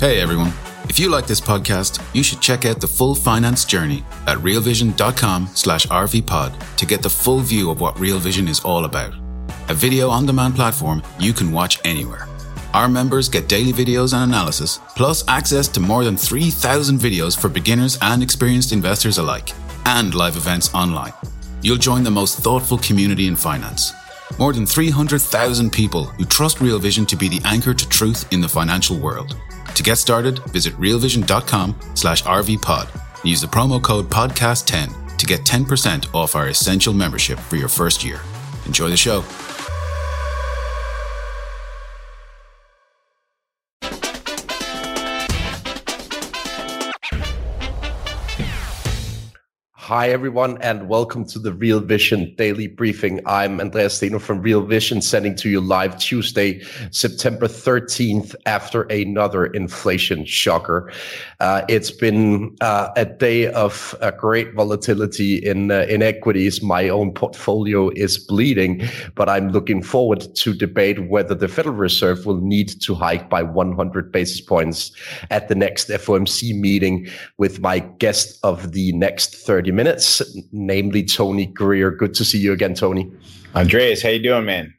Hey everyone, if you like this podcast, you should check out the full finance journey at realvision.com/RVpod to get the full view of what Real Vision is all about. A video on demand platform you can watch anywhere. Our members get daily videos and analysis, plus access to more than 3,000 videos for beginners and experienced investors alike, and live events online. You'll join the most thoughtful community in finance. More than 300,000 people who trust Real Vision to be the anchor to truth in the financial world. To get started, visit realvision.com/RVpod and use the promo code podcast10 to get 10% off our essential membership for your first year. Enjoy the show. Hi, everyone, and welcome to the Real Vision Daily Briefing. I'm Andreas Dino from Real Vision, sending to you live Tuesday, September 13th, after another inflation shocker. It's been a day of great volatility in equities. My own portfolio is bleeding, but I'm looking forward to debate whether the Federal Reserve will need to hike by 100 basis points at the next FOMC meeting with my guest of the next 30 minutes, namely Tony Greer. Good to see you again, Tony. Andreas, how you doing, man?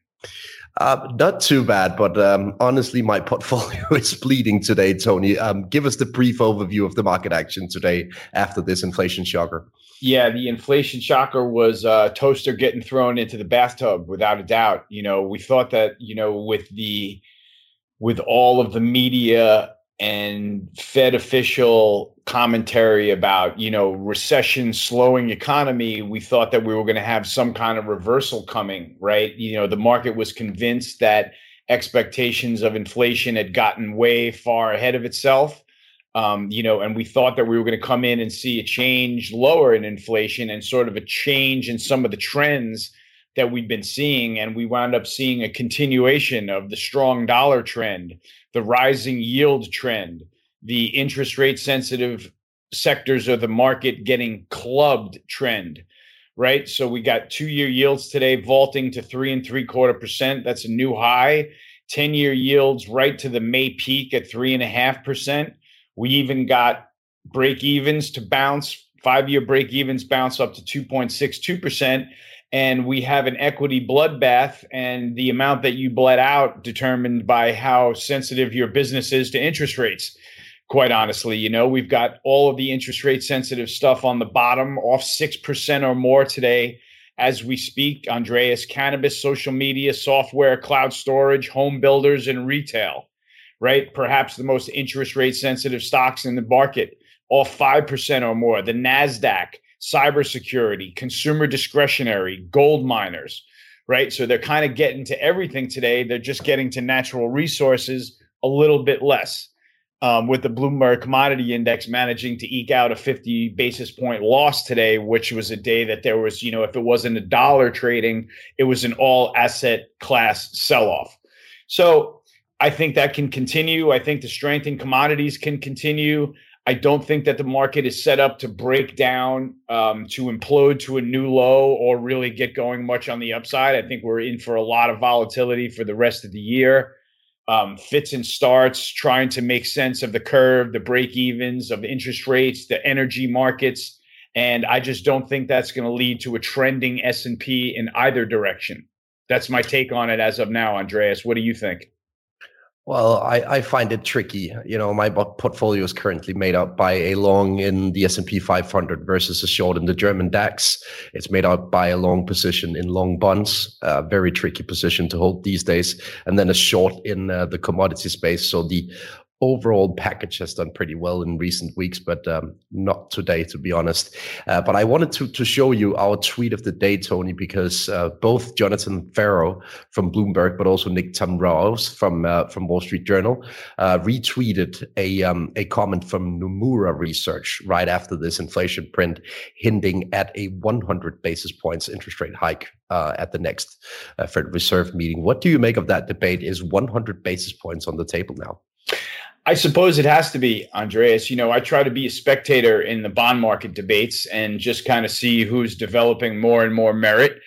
Not too bad, but honestly, my portfolio is bleeding today, Tony. Give us the brief overview of the market action today after this inflation shocker. Yeah, the inflation shocker was a toaster getting thrown into the bathtub, without a doubt. You know, we thought that, you know, with all of the media and Fed official commentary about, you know, recession, slowing economy, we thought that we were going to have some kind of reversal coming, right? You know, the market was convinced that expectations of inflation had gotten way far ahead of itself, you know, and we thought that we were going to come in and see a change lower in inflation and sort of a change in some of the trends that we've been seeing. And we wound up seeing a continuation of the strong dollar trend, the rising yield trend, the interest rate sensitive sectors of the market getting clubbed trend, right? So we got 2-year yields today vaulting to 3.75%. That's a new high. 10-year yields right to the May peak at 3.5%. We even got break evens to bounce, 5-year break evens bounce up to 2.62%. And we have an equity bloodbath, and the amount that you bled out determined by how sensitive your business is to interest rates. Quite honestly, you know, we've got all of the interest rate sensitive stuff on the bottom, off 6% or more today as we speak. Andreas, cannabis, social media, software, cloud storage, home builders, and retail, right? Perhaps the most interest rate sensitive stocks in the market, off 5% or more. The NASDAQ, cybersecurity, consumer discretionary, gold miners, right? So they're kind of getting to everything today. They're just getting to natural resources a little bit less, with the Bloomberg Commodity Index managing to eke out a 50 basis point loss today, which was a day that there was, you know, if it wasn't a dollar trading, it was an all asset class sell-off. So I think that can continue. I think the strength in commodities can continue. I don't think that the market is set up to break down, to implode to a new low or really get going much on the upside. I think we're in for a lot of volatility for the rest of the year. Fits and starts, trying to make sense of the curve, the break evens, of interest rates, the energy markets. And I just don't think that's going to lead to a trending S&P in either direction. That's my take on it as of now, Andreas. What do you think? Well, I find it tricky. You know, my portfolio is currently made up by a long in the S&P 500 versus a short in the German DAX. It's made up by a long position in long bonds, a very tricky position to hold these days, and then a short in the commodity space. So the overall package has done pretty well in recent weeks, but not today, to be honest. But I wanted to show you our tweet of the day, Tony, because both Jonathan Ferro from Bloomberg, but also Nick Tamraos from Wall Street Journal, retweeted a comment from Nomura Research right after this inflation print, hinting at a 100 basis points interest rate hike at the next Federal Reserve meeting. What do you make of that debate? Is 100 basis points on the table now? I suppose it has to be, Andreas. You know, I try to be a spectator in the bond market debates and just kind of see who's developing more and more merit.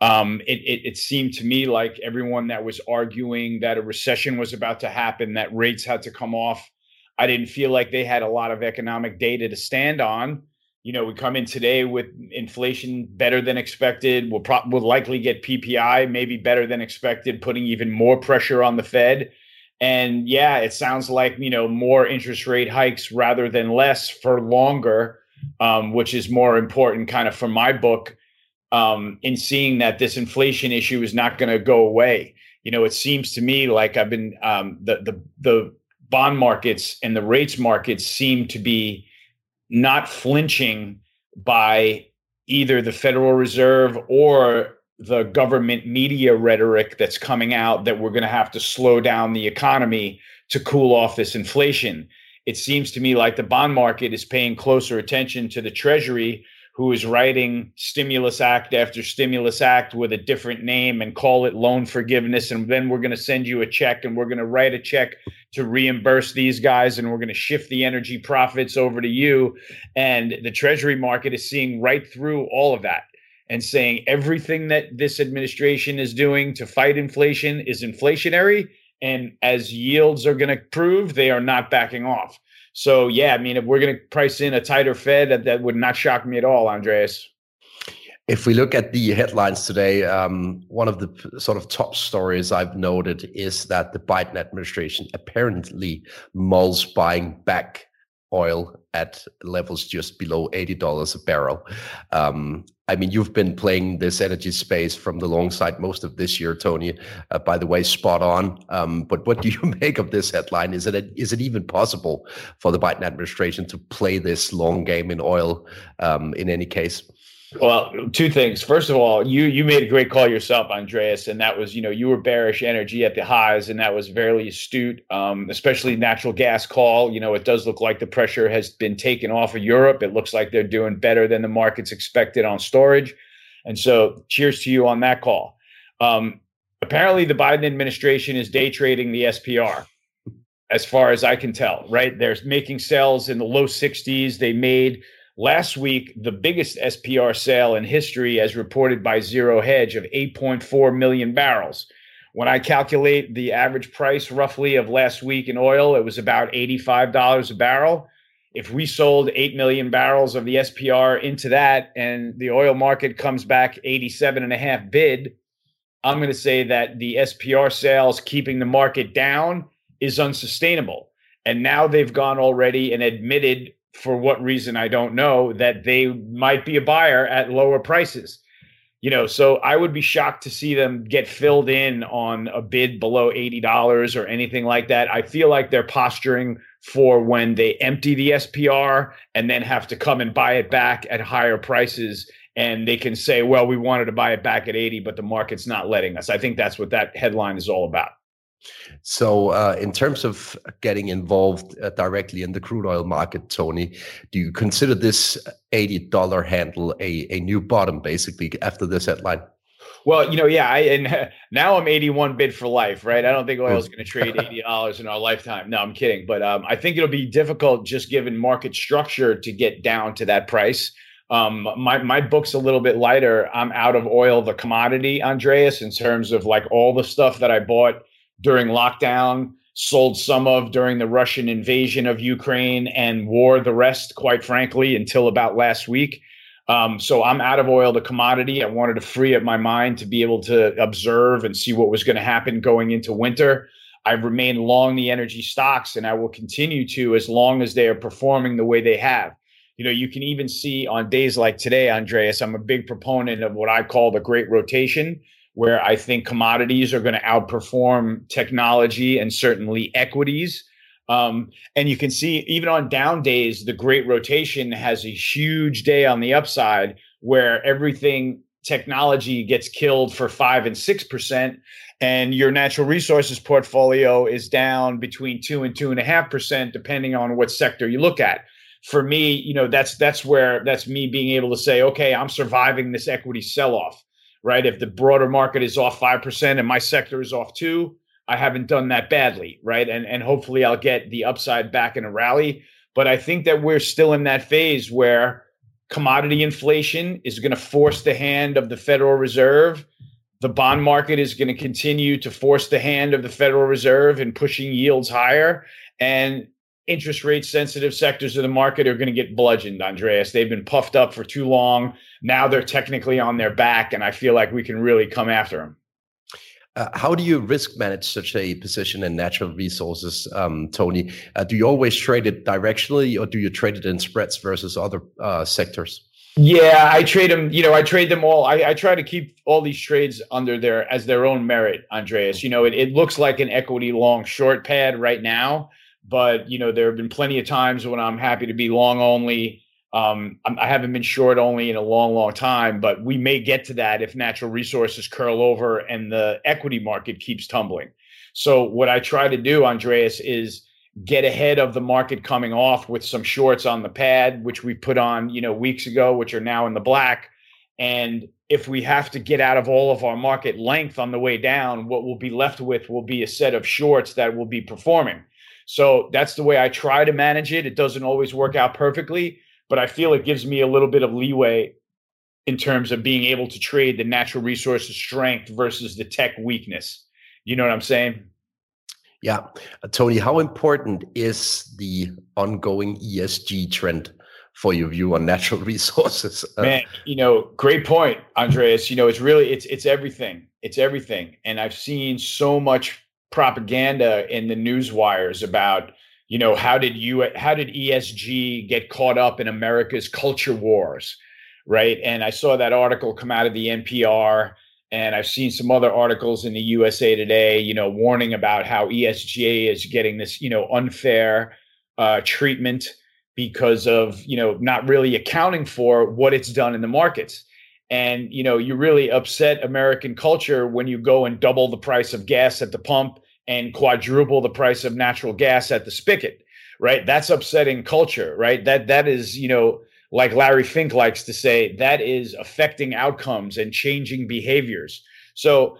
It seemed to me like everyone that was arguing that a recession was about to happen, that rates had to come off, I didn't feel like they had a lot of economic data to stand on. You know, we come in today with inflation better than expected. We'll likely get PPI, maybe better than expected, putting even more pressure on the Fed. And yeah, it sounds like, you know, more interest rate hikes rather than less for longer, which is more important kind of from my book, in seeing that this inflation issue is not going to go away. You know, it seems to me like I've been the bond markets and the rates markets seem to be not flinching by either the Federal Reserve or the government media rhetoric that's coming out that we're going to have to slow down the economy to cool off this inflation. It seems to me like the bond market is paying closer attention to the Treasury, who is writing stimulus act after stimulus act with a different name and call it loan forgiveness. And then we're going to send you a check and we're going to write a check to reimburse these guys. And we're going to shift the energy profits over to you. And the Treasury market is seeing right through all of that and saying everything that this administration is doing to fight inflation is inflationary. And as yields are going to prove, they are not backing off. So, yeah, I mean, if we're going to price in a tighter Fed, that would not shock me at all, Andreas. If we look at the headlines today, one of the sort of top stories I've noted is that the Biden administration apparently mulls buying back oil at levels just below $80 a barrel. I mean, you've been playing this energy space from the long side most of this year, Tony. By the way, spot on. But what do you make of this headline? Is it even possible for the Biden administration to play this long game in oil in any case? Well, two things. First of all, you made a great call yourself, Andreas, and that was, you know, you were bearish energy at the highs, and that was very astute, especially natural gas call. You know, it does look like the pressure has been taken off of Europe. It looks like they're doing better than the markets expected on storage. And so cheers to you on that call. Apparently, the Biden administration is day trading the SPR, as far as I can tell, right? They're making sales in the low 60s. They made last week the biggest SPR sale in history, as reported by Zero Hedge, of 8.4 million barrels. When I calculate the average price roughly of last week in oil, it was about $85 a barrel. If we sold 8 million barrels of the SPR into that and the oil market comes back 87.5 bid, I'm going to say that the SPR sales keeping the market down is unsustainable. And now they've gone already and admitted, for what reason, I don't know, that they might be a buyer at lower prices. You know, so I would be shocked to see them get filled in on a bid below $80 or anything like that. I feel like they're posturing for when they empty the SPR and then have to come and buy it back at higher prices. And they can say, well, we wanted to buy it back at 80, but the market's not letting us. I think that's what that headline is all about. So in terms of getting involved directly in the crude oil market, Tony, do you consider this $80 handle a new bottom, basically, after this headline? Well, you know, yeah, and now I'm 81 bid for life, right? I don't think oil is going to trade $80 in our lifetime. No, I'm kidding. But I think it'll be difficult just given market structure to get down to that price. My book's a little bit lighter. I'm out of oil, the commodity, Andreas, in terms of like all the stuff that I bought during lockdown, sold some of during the Russian invasion of Ukraine, and wore the rest, quite frankly, until about last week. So I'm out of oil, the commodity. I wanted to free up my mind to be able to observe and see what was going to happen going into winter. I've remained long the energy stocks, and I will continue to as long as they are performing the way they have. You know, you can even see on days like today, Andreas, I'm a big proponent of what I call the Great Rotation, where I think commodities are going to outperform technology and certainly equities. And you can see even on down days, the great rotation has a huge day on the upside where everything technology gets killed for 5 and 6%. And your natural resources portfolio is down between 2 and 2.5%, depending on what sector you look at. For me, you know, that's me being able to say, okay, I'm surviving this equity sell-off, right? If the broader market is off 5% and my sector is off 2%, I haven't done that badly, right? And hopefully I'll get the upside back in a rally. But I think that we're still in that phase where commodity inflation is going to force the hand of the Federal Reserve. The bond market is going to continue to force the hand of the Federal Reserve in pushing yields higher. And interest rate sensitive sectors of the market are going to get bludgeoned, Andreas. They've been puffed up for too long. Now they're technically on their back, and I feel like we can really come after them. How do you risk manage such a position in natural resources, Tony? Do you always trade it directionally, or do you trade it in spreads versus other sectors? Yeah, I trade them. You know, I trade them all. I try to keep all these trades as their own merit, Andreas. You know, it looks like an equity long short pad right now, but you know, there have been plenty of times when I'm happy to be long only. I haven't been short only in a long, long time, but we may get to that if natural resources curl over and the equity market keeps tumbling. So what I try to do, Andreas, is get ahead of the market coming off with some shorts on the pad, which we put on, you know, weeks ago, which are now in the black. And if we have to get out of all of our market length on the way down, what we'll be left with will be a set of shorts that will be performing. So that's the way I try to manage it. It doesn't always work out perfectly, but I feel it gives me a little bit of leeway in terms of being able to trade the natural resources strength versus the tech weakness. You know what I'm saying? Yeah. Tony, how important is the ongoing ESG trend for your view on natural resources? Man, you know, great point, Andreas. You know, it's really, it's everything. It's everything. And I've seen so much propaganda in the news wires about, you know, how did ESG get caught up in America's culture wars, right? And I saw that article come out of the NPR, and I've seen some other articles in the USA Today, you know, warning about how ESG is getting this, you know, unfair treatment because of, you know, not really accounting for what it's done in the markets. And, you know, you really upset American culture when you go and double the price of gas at the pump and quadruple the price of natural gas at the spigot, right? That's upsetting culture, right? That is, you know, like Larry Fink likes to say, that is affecting outcomes and changing behaviors. So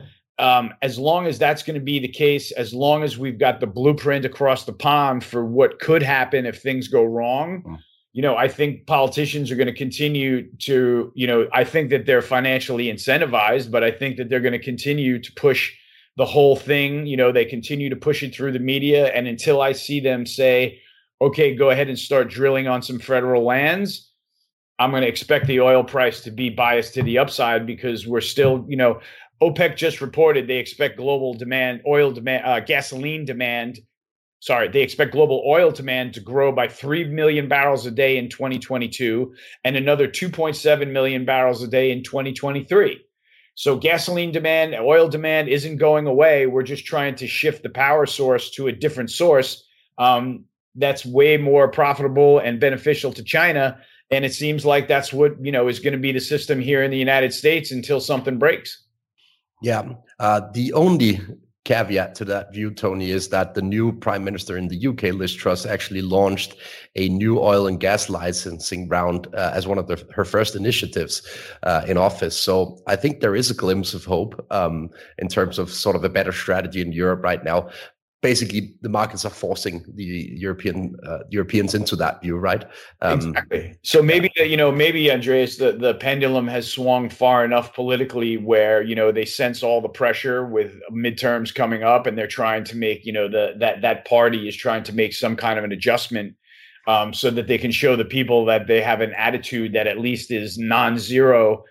as long as that's going to be the case, as long as we've got the blueprint across the pond for what could happen if things go wrong, you know, I think politicians are going to continue to, you know, I think that they're financially incentivized, but I think that they're going to continue to push the whole thing. You know, they continue to push it through the media. And until I see them say, okay, go ahead and start drilling on some federal lands, I'm going to expect the oil price to be biased to the upside because we're still, you know, OPEC just reported they expect global demand, they expect global oil demand to grow by 3 million barrels a day in 2022 and another 2.7 million barrels a day in 2023. So gasoline demand, oil demand isn't going away. We're just trying to shift the power source to a different source that's way more profitable and beneficial to China. And it seems like that's what, you know, is going to be the system here in the United States until something breaks. Yeah. The only caveat to that view, Tony, is that the new prime minister in the UK, Liz Truss, actually launched a new oil and gas licensing round as one of her first initiatives in office. So I think there is a glimpse of hope in terms of sort of a better strategy in Europe right now. Basically, the markets are forcing the Europeans into that view, right? Exactly. So maybe Andreas, the pendulum has swung far enough politically where, you know, they sense all the pressure with midterms coming up, and they're trying to make, you know, that party is trying to make some kind of an adjustment so that they can show the people that they have an attitude that at least is non-zero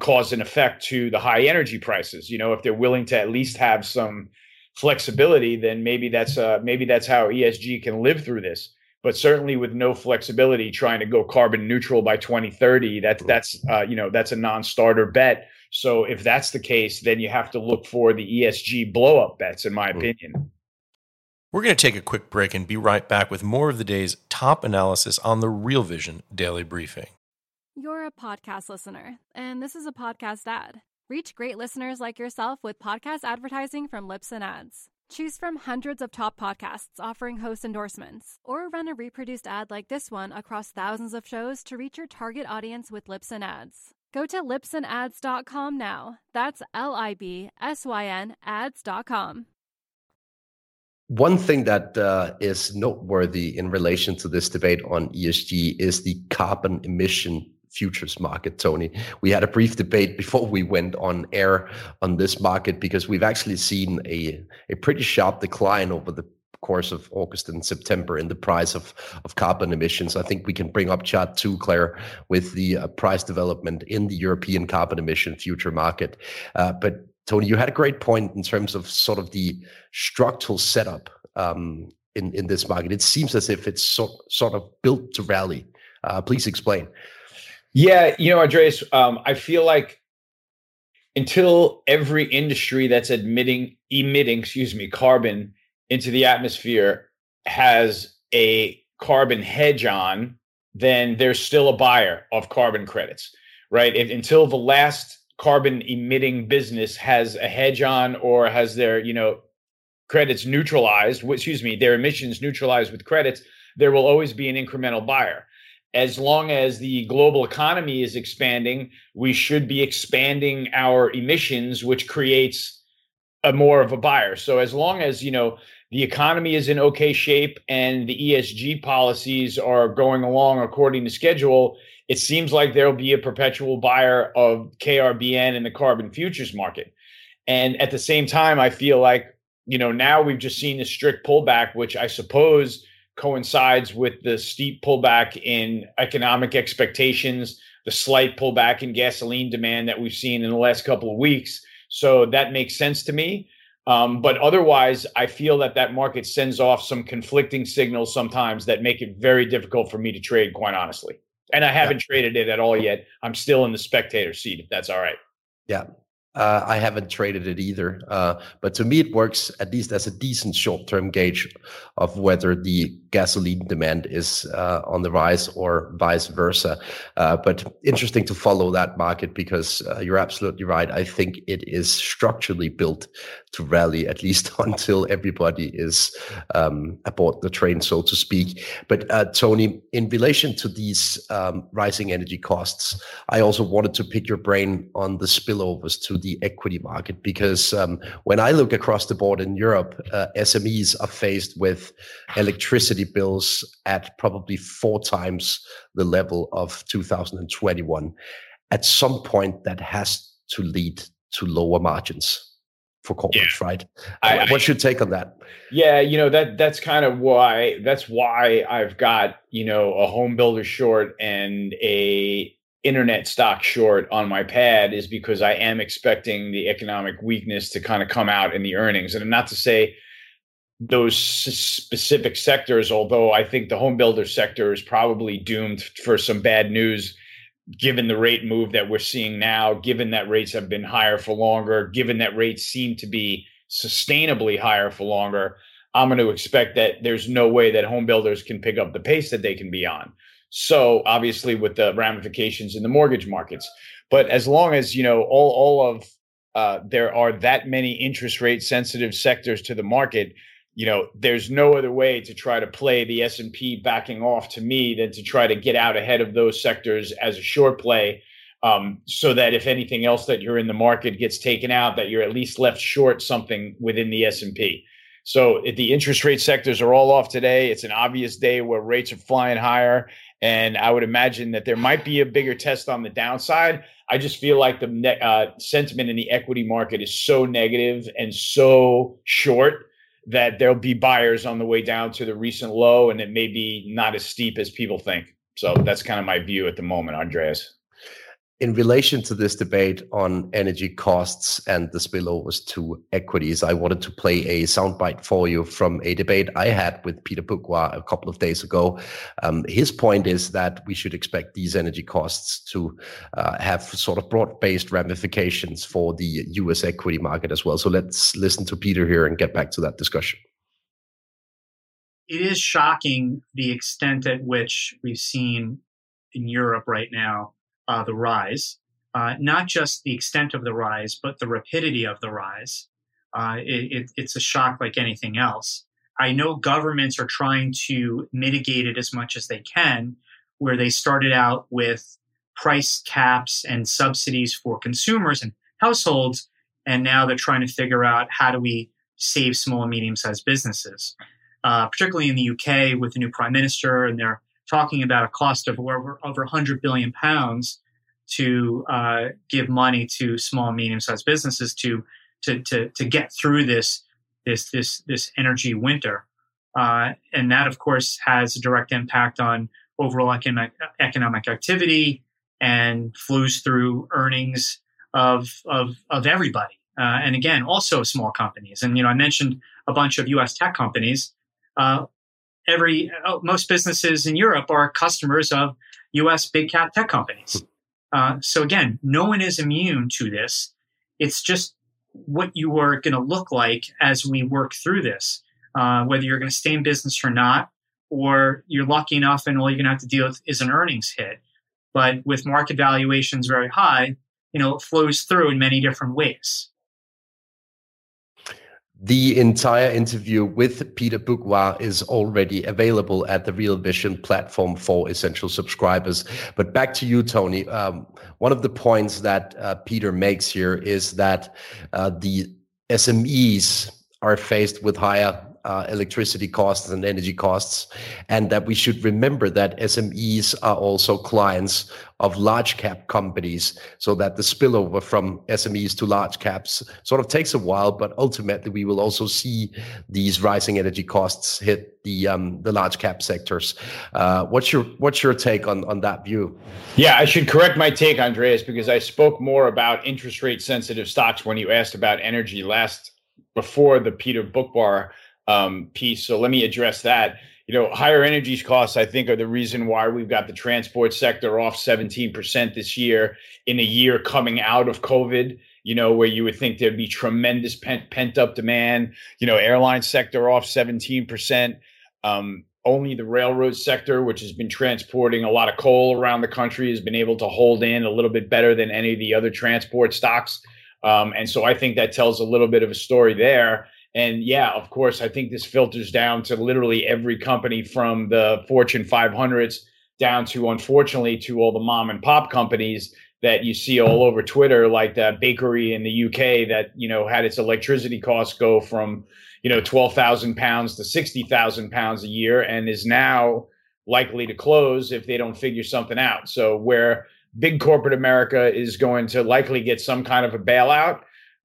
cause and effect to the high energy prices. You know, if they're willing to at least have some flexibility, then maybe that's how ESG can live through this. But certainly with no flexibility, trying to go carbon neutral by 2030, that's a non-starter bet. So if that's the case, then you have to look for the ESG blow up bets, in my opinion. We're going to take a quick break and be right back with more of the day's top analysis on the Real Vision Daily Briefing. You're a podcast listener, and this is a podcast ad. Reach great listeners like yourself with podcast advertising from Libsyn Ads. Choose from hundreds of top podcasts offering host endorsements, or run a reproduced ad like this one across thousands of shows to reach your target audience with Libsyn Ads. Go to libsynads.com now. That's libsyn ads.com. One thing that is noteworthy in relation to this debate on ESG is the carbon emission futures market, Tony. We had a brief debate before we went on air on this market because we've actually seen a pretty sharp decline over the course of August and September in the price of carbon emissions. I think we can bring up chart 2, Claire, with the price development in the European carbon emission future market. But Tony, you had a great point in terms of sort of the structural setup in this market. It seems as if it's sort of built to rally. Please explain. Yeah, you know, Andreas, I feel like until every industry that's emitting carbon into the atmosphere has a carbon hedge on, then there's still a buyer of carbon credits, right? Until the last carbon emitting business has a hedge on or has their, you know, credits neutralized, their emissions neutralized with credits, there will always be an incremental buyer. As long as the global economy is expanding, we should be expanding our emissions, which creates a more of a buyer. So as long as, you know, the economy is in okay shape and the ESG policies are going along according to schedule, it seems like there'll be a perpetual buyer of KRBN in the carbon futures market. And at the same time, I feel like, you know, now we've just seen this strict pullback, which I suppose coincides with the steep pullback in economic expectations, the slight pullback in gasoline demand that we've seen in the last couple of weeks. So that makes sense to me. But otherwise, I feel that market sends off some conflicting signals sometimes that make it very difficult for me to trade, quite honestly. And I haven't traded it at all yet. I'm still in the spectator seat, if that's all right. Yeah. I haven't traded it either, but to me it works at least as a decent short-term gauge of whether the gasoline demand is on the rise or vice versa. But interesting to follow that market because you're absolutely right. I think it is structurally built to rally, at least until everybody is aboard the train, so to speak. But Tony, in relation to these rising energy costs, I also wanted to pick your brain on the spillovers to the equity market, because when I look across the board in Europe, SMEs are faced with electricity bills at probably 4 times the level of 2021. At some point, that has to lead to lower margins for corporates, right? What's your take on that? Yeah, you know, that's kind of why, I've got, you know, a home builder short and a internet stock short on my pad, is because I am expecting the economic weakness to kind of come out in the earnings. And not to say those specific sectors, although I think the home builder sector is probably doomed for some bad news, given the rate move that we're seeing now, given that rates have been higher for longer, given that rates seem to be sustainably higher for longer. I'm going to expect that there's no way that home builders can pick up the pace that they can be on. So obviously with the ramifications in the mortgage markets, but as long as, you know, all of there are that many interest rate sensitive sectors to the market, you know, there's no other way to try to play the S&P backing off to me than to try to get out ahead of those sectors as a short play, so that if anything else that you're in the market gets taken out, that you're at least left short something within the S&P. So if the interest rate sectors are all off today, it's an obvious day where rates are flying higher. And I would imagine that there might be a bigger test on the downside. I just feel like the sentiment in the equity market is so negative and so short that there'll be buyers on the way down to the recent low, and it may be not as steep as people think. So that's kind of my view at the moment, Andreas. In relation to this debate on energy costs and the spillovers to equities, I wanted to play a soundbite for you from a debate I had with Peter Boockvar a couple of days ago. His point is that we should expect these energy costs to have sort of broad-based ramifications for the U.S. equity market as well. So let's listen to Peter here and get back to that discussion. It is shocking the extent at which we've seen in Europe right now the rise, not just the extent of the rise, but the rapidity of the rise. It's a shock like anything else. I know governments are trying to mitigate it as much as they can, where they started out with price caps and subsidies for consumers and households, and now they're trying to figure out how do we save small and medium-sized businesses, particularly in the UK with the new prime minister, and they're talking about a cost of over £100 billion to give money to small and medium-sized businesses to get through this energy winter, and that of course has a direct impact on overall economic activity and flows through earnings of everybody, and again also small companies. And I mentioned a bunch of U.S. tech companies. Most businesses in Europe are customers of U.S. big cap tech companies. So again, no one is immune to this. It's just what you are going to look like as we work through this, whether you're going to stay in business or not, or you're lucky enough and all you're going to have to deal with is an earnings hit. But with market valuations very high, it flows through in many different ways. The entire interview with Peter Boockvar is already available at the Real Vision platform for essential subscribers. But back to you, Tony. One of the points that Peter makes here is that the SMEs are faced with higher electricity costs and energy costs, and that we should remember that SMEs are also clients of large cap companies, so that the spillover from SMEs to large caps sort of takes a while, but ultimately we will also see these rising energy costs hit the large cap sectors. What's your take on that view? Yeah, I should correct my take, Andreas, because I spoke more about interest rate sensitive stocks when you asked about energy last before the Peter Boockvar piece. So let me address that. Higher energy costs, I think, are the reason why we've got the transport sector off 17% this year in a year coming out of COVID, where you would think there'd be tremendous pent up demand. Airline sector off 17%. Only the railroad sector, which has been transporting a lot of coal around the country, has been able to hold in a little bit better than any of the other transport stocks. And so I think that tells a little bit of a story there. And yeah, of course, I think this filters down to literally every company from the Fortune 500s down to, unfortunately, to all the mom and pop companies that you see all over Twitter, like that bakery in the UK that, had its electricity costs go from, £12,000 to £60,000 a year and is now likely to close if they don't figure something out. So where big corporate America is going to likely get some kind of a bailout,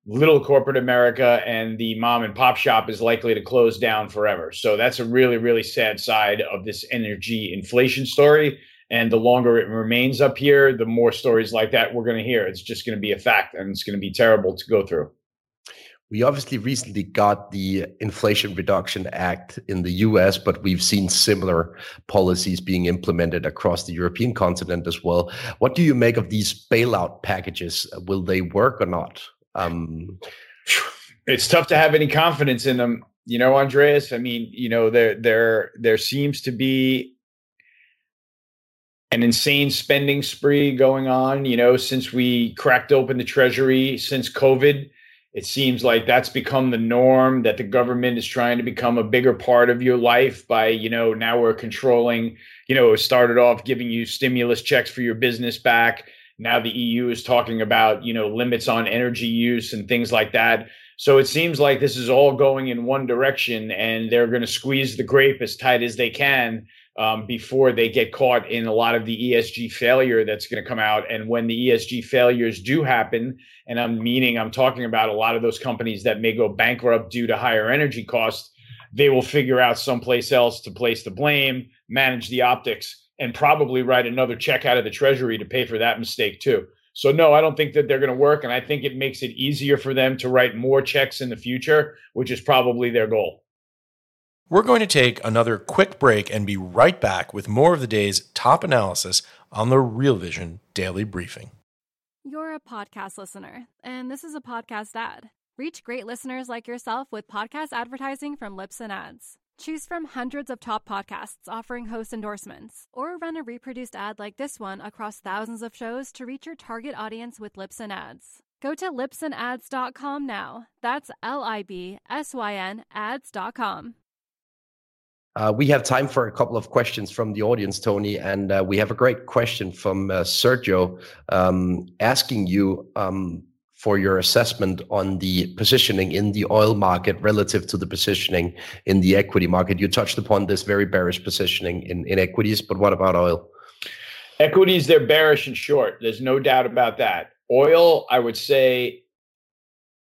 little corporate America and the mom and pop shop is likely to close down forever. So that's a really, really sad side of this energy inflation story. And the longer it remains up here, the more stories like that we're going to hear. It's just going to be a fact, and it's going to be terrible to go through. We obviously recently got the Inflation Reduction Act in the US, but we've seen similar policies being implemented across the European continent as well. What do you make of these bailout packages? Will they work or not? It's tough to have any confidence in them, Andreas. I mean, there seems to be an insane spending spree going on, since we cracked open the Treasury, since COVID. It seems like that's become the norm, that the government is trying to become a bigger part of your life by, now we're controlling, it started off giving you stimulus checks for your business back. Now the EU is talking about, limits on energy use and things like that. So it seems like this is all going in one direction, and they're going to squeeze the grape as tight as they can before they get caught in a lot of the ESG failure that's going to come out. And when the ESG failures do happen, and I'm talking about a lot of those companies that may go bankrupt due to higher energy costs, they will figure out someplace else to place the blame, manage the optics, and probably write another check out of the Treasury to pay for that mistake too. So no, I don't think that they're going to work. And I think it makes it easier for them to write more checks in the future, which is probably their goal. We're going to take another quick break and be right back with more of the day's top analysis on the Real Vision Daily Briefing. You're a podcast listener, and this is a podcast ad. Reach great listeners like yourself with podcast advertising from Libsyn Ads. Choose from hundreds of top podcasts offering host endorsements, or run a reproduced ad like this one across thousands of shows to reach your target audience with Libsyn Ads. Go to libsynads.com now. That's libsyn ads.com. We have time for a couple of questions from the audience, Tony, and we have a great question from Sergio asking you for your assessment on the positioning in the oil market relative to the positioning in the equity market. You touched upon this very bearish positioning in equities, but what about oil? Equities, they're bearish and short. There's no doubt about that. Oil, I would say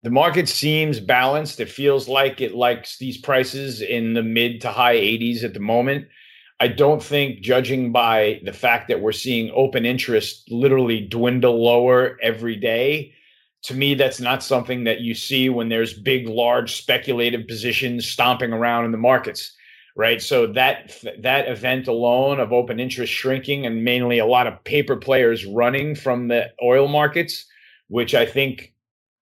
the market seems balanced. It feels like it likes these prices in the mid to high 80s at the moment. I don't think, judging by the fact that we're seeing open interest literally dwindle lower every day, to me, that's not something that you see when there's big, large speculative positions stomping around in the markets, right? So that event alone of open interest shrinking and mainly a lot of paper players running from the oil markets, which I think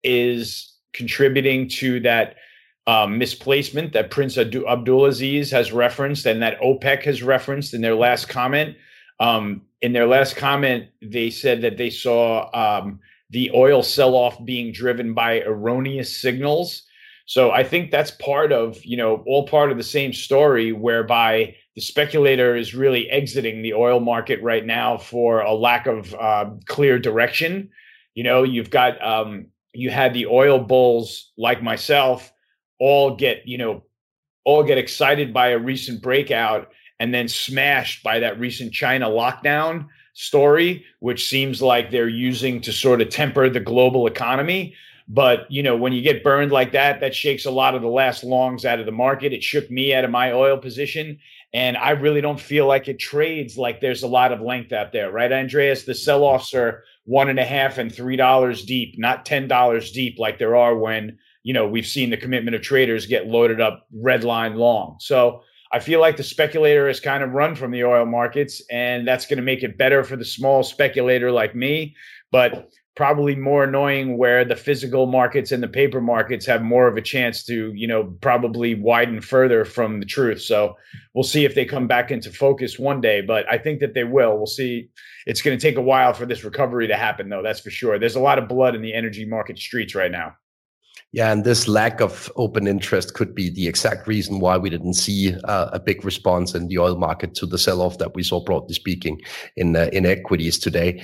is contributing to that misplacement that Prince Abdul-Abdulaziz has referenced and that OPEC has referenced in their last comment. In their last comment, they said that they saw the oil sell-off being driven by erroneous signals. So I think that's part of, all part of the same story, whereby the speculator is really exiting the oil market right now for a lack of clear direction. You've got you had the oil bulls like myself all get excited by a recent breakout and then smashed by that recent China lockdown story, which seems like they're using to sort of temper the global economy. But, when you get burned like that, that shakes a lot of the last longs out of the market. It shook me out of my oil position. And I really don't feel like it trades like there's a lot of length out there. Right, Andreas? The sell-offs are $1.50 and $3 deep, not $10 deep like there are when, we've seen the commitment of traders get loaded up red line long. So I feel like the speculator has kind of run from the oil markets, and that's going to make it better for the small speculator like me, but probably more annoying where the physical markets and the paper markets have more of a chance to, probably widen further from the truth. So we'll see if they come back into focus one day, but I think that they will. We'll see. It's going to take a while for this recovery to happen, though. That's for sure. There's a lot of blood in the energy market streets right now. Yeah, and this lack of open interest could be the exact reason why we didn't see a big response in the oil market to the sell-off that we saw, broadly speaking, in equities today.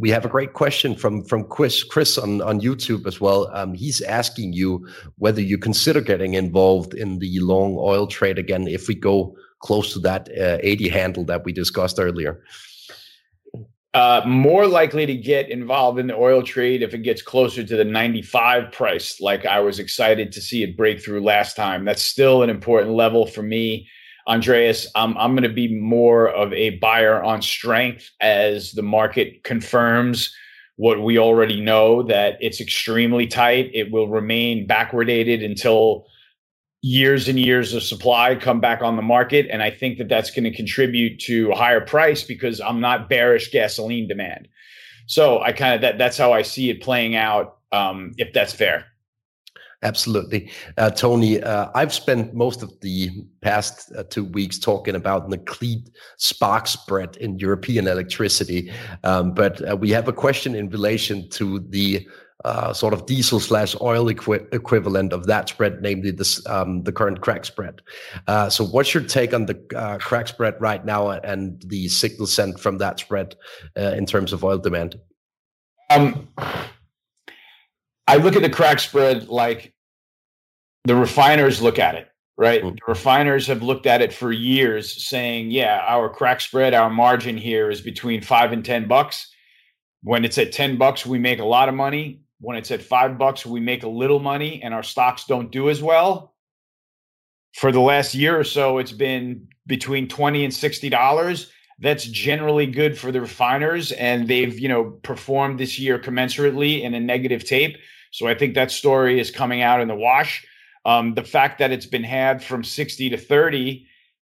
We have a great question from Chris on YouTube as well. He's asking you whether you consider getting involved in the long oil trade again if we go close to that 80 handle that we discussed earlier. More likely to get involved in the oil trade if it gets closer to the 95 price, like I was excited to see it break through last time. That's still an important level for me, Andreas. I'm going to be more of a buyer on strength as the market confirms what we already know, that it's extremely tight. It will remain backwardated until years and years of supply come back on the market. And I think that that's going to contribute to a higher price because I'm not bearish gasoline demand. So I kind of, that's how I see it playing out, if that's fair. Absolutely. Tony, I've spent most of the past 2 weeks talking about the Cleat spark spread in European electricity. But we have a question in relation to the sort of diesel / oil equivalent of that spread, namely this, the current crack spread. So what's your take on the crack spread right now and the signal sent from that spread in terms of oil demand? I look at the crack spread like the refiners look at it, right? Mm-hmm. The refiners have looked at it for years saying, yeah, our crack spread, our margin here is between $5 and $10. When it's at $10, we make a lot of money. When it's at $5, we make a little money and our stocks don't do as well. For the last year or so, it's been between $20 and $60. That's generally good for the refiners. And they've, performed this year commensurately in a negative tape. So I think that story is coming out in the wash. The fact that it's been halved from 60 to 30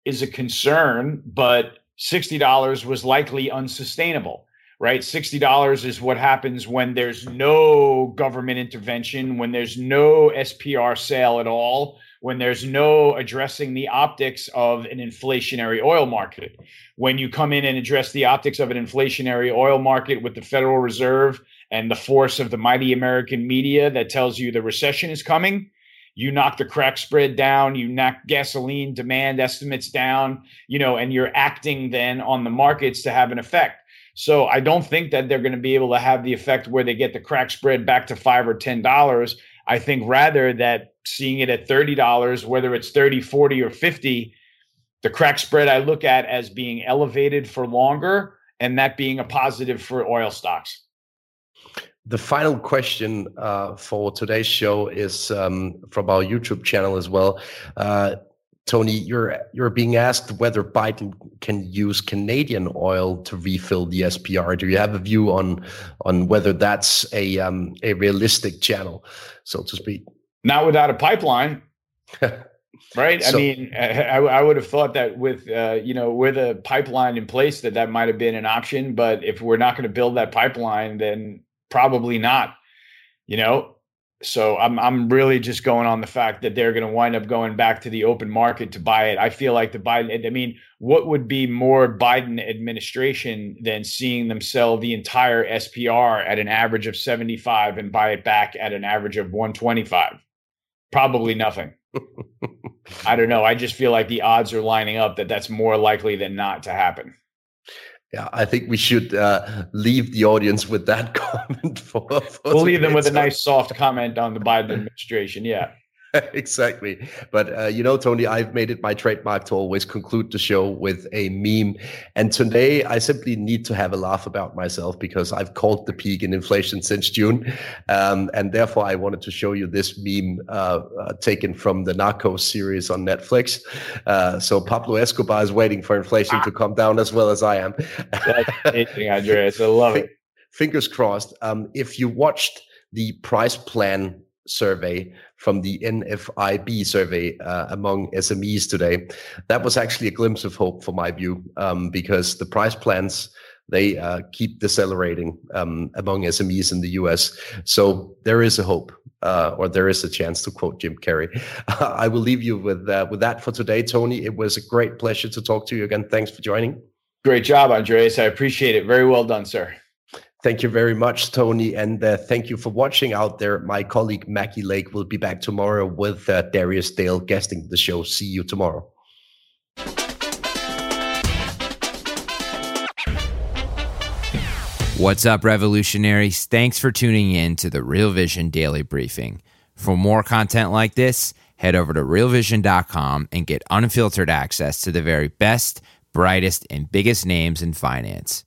is a concern, but $60 was likely unsustainable. Right? $60 is what happens when there's no government intervention, when there's no SPR sale at all, when there's no addressing the optics of an inflationary oil market. When you come in and address the optics of an inflationary oil market with the Federal Reserve and the force of the mighty American media that tells you the recession is coming, you knock the crack spread down, you knock gasoline demand estimates down, you know, and you're acting then on the markets to have an effect. So I don't think that they're going to be able to have the effect where they get the crack spread back to $5 or $10. I think rather that seeing it at $30, whether it's 30, 40 or 50, the crack spread I look at as being elevated for longer and that being a positive for oil stocks. The final question for today's show is from our YouTube channel as well. Tony, you're being asked whether Biden can use Canadian oil to refill the SPR. Do you have a view on whether that's a realistic channel, so to speak? Not without a pipeline, right? So, I mean, I would have thought that with with a pipeline in place that might have been an option. But if we're not going to build that pipeline, then probably not. So I'm really just going on the fact that they're going to wind up going back to the open market to buy it. I feel like what would be more Biden administration than seeing them sell the entire SPR at an average of 75 and buy it back at an average of 125? Probably nothing. I don't know. I just feel like the odds are lining up that that's more likely than not to happen. Yeah, I think we should leave the audience with that comment. We'll leave them with a nice soft comment on the Biden administration. Yeah, exactly. But, Tony, I've made it my trademark to always conclude the show with a meme. And today I simply need to have a laugh about myself because I've called the peak in inflation since June. And therefore, I wanted to show you this meme taken from the Narcos series on Netflix. So Pablo Escobar is waiting for inflation to come down as well as I am. That's amazing, Andreas. I love it. Fingers crossed. If you watched the price plan survey from the NFIB survey among SMEs today, that was actually a glimpse of hope for my view, because the price plans, they keep decelerating among SMEs in the US. So there is a hope, or there is a chance, to quote Jim Carrey. I will leave you with that for today, Tony. It was a great pleasure to talk to you again. Thanks for joining. Great job, Andreas. I appreciate it. Very well done, sir. Thank you very much, Tony. And thank you for watching out there. My colleague, Mackie Lake, will be back tomorrow with Darius Dale guesting the show. See you tomorrow. What's up, revolutionaries? Thanks for tuning in to the Real Vision Daily Briefing. For more content like this, head over to realvision.com and get unfiltered access to the very best, brightest, and biggest names in finance.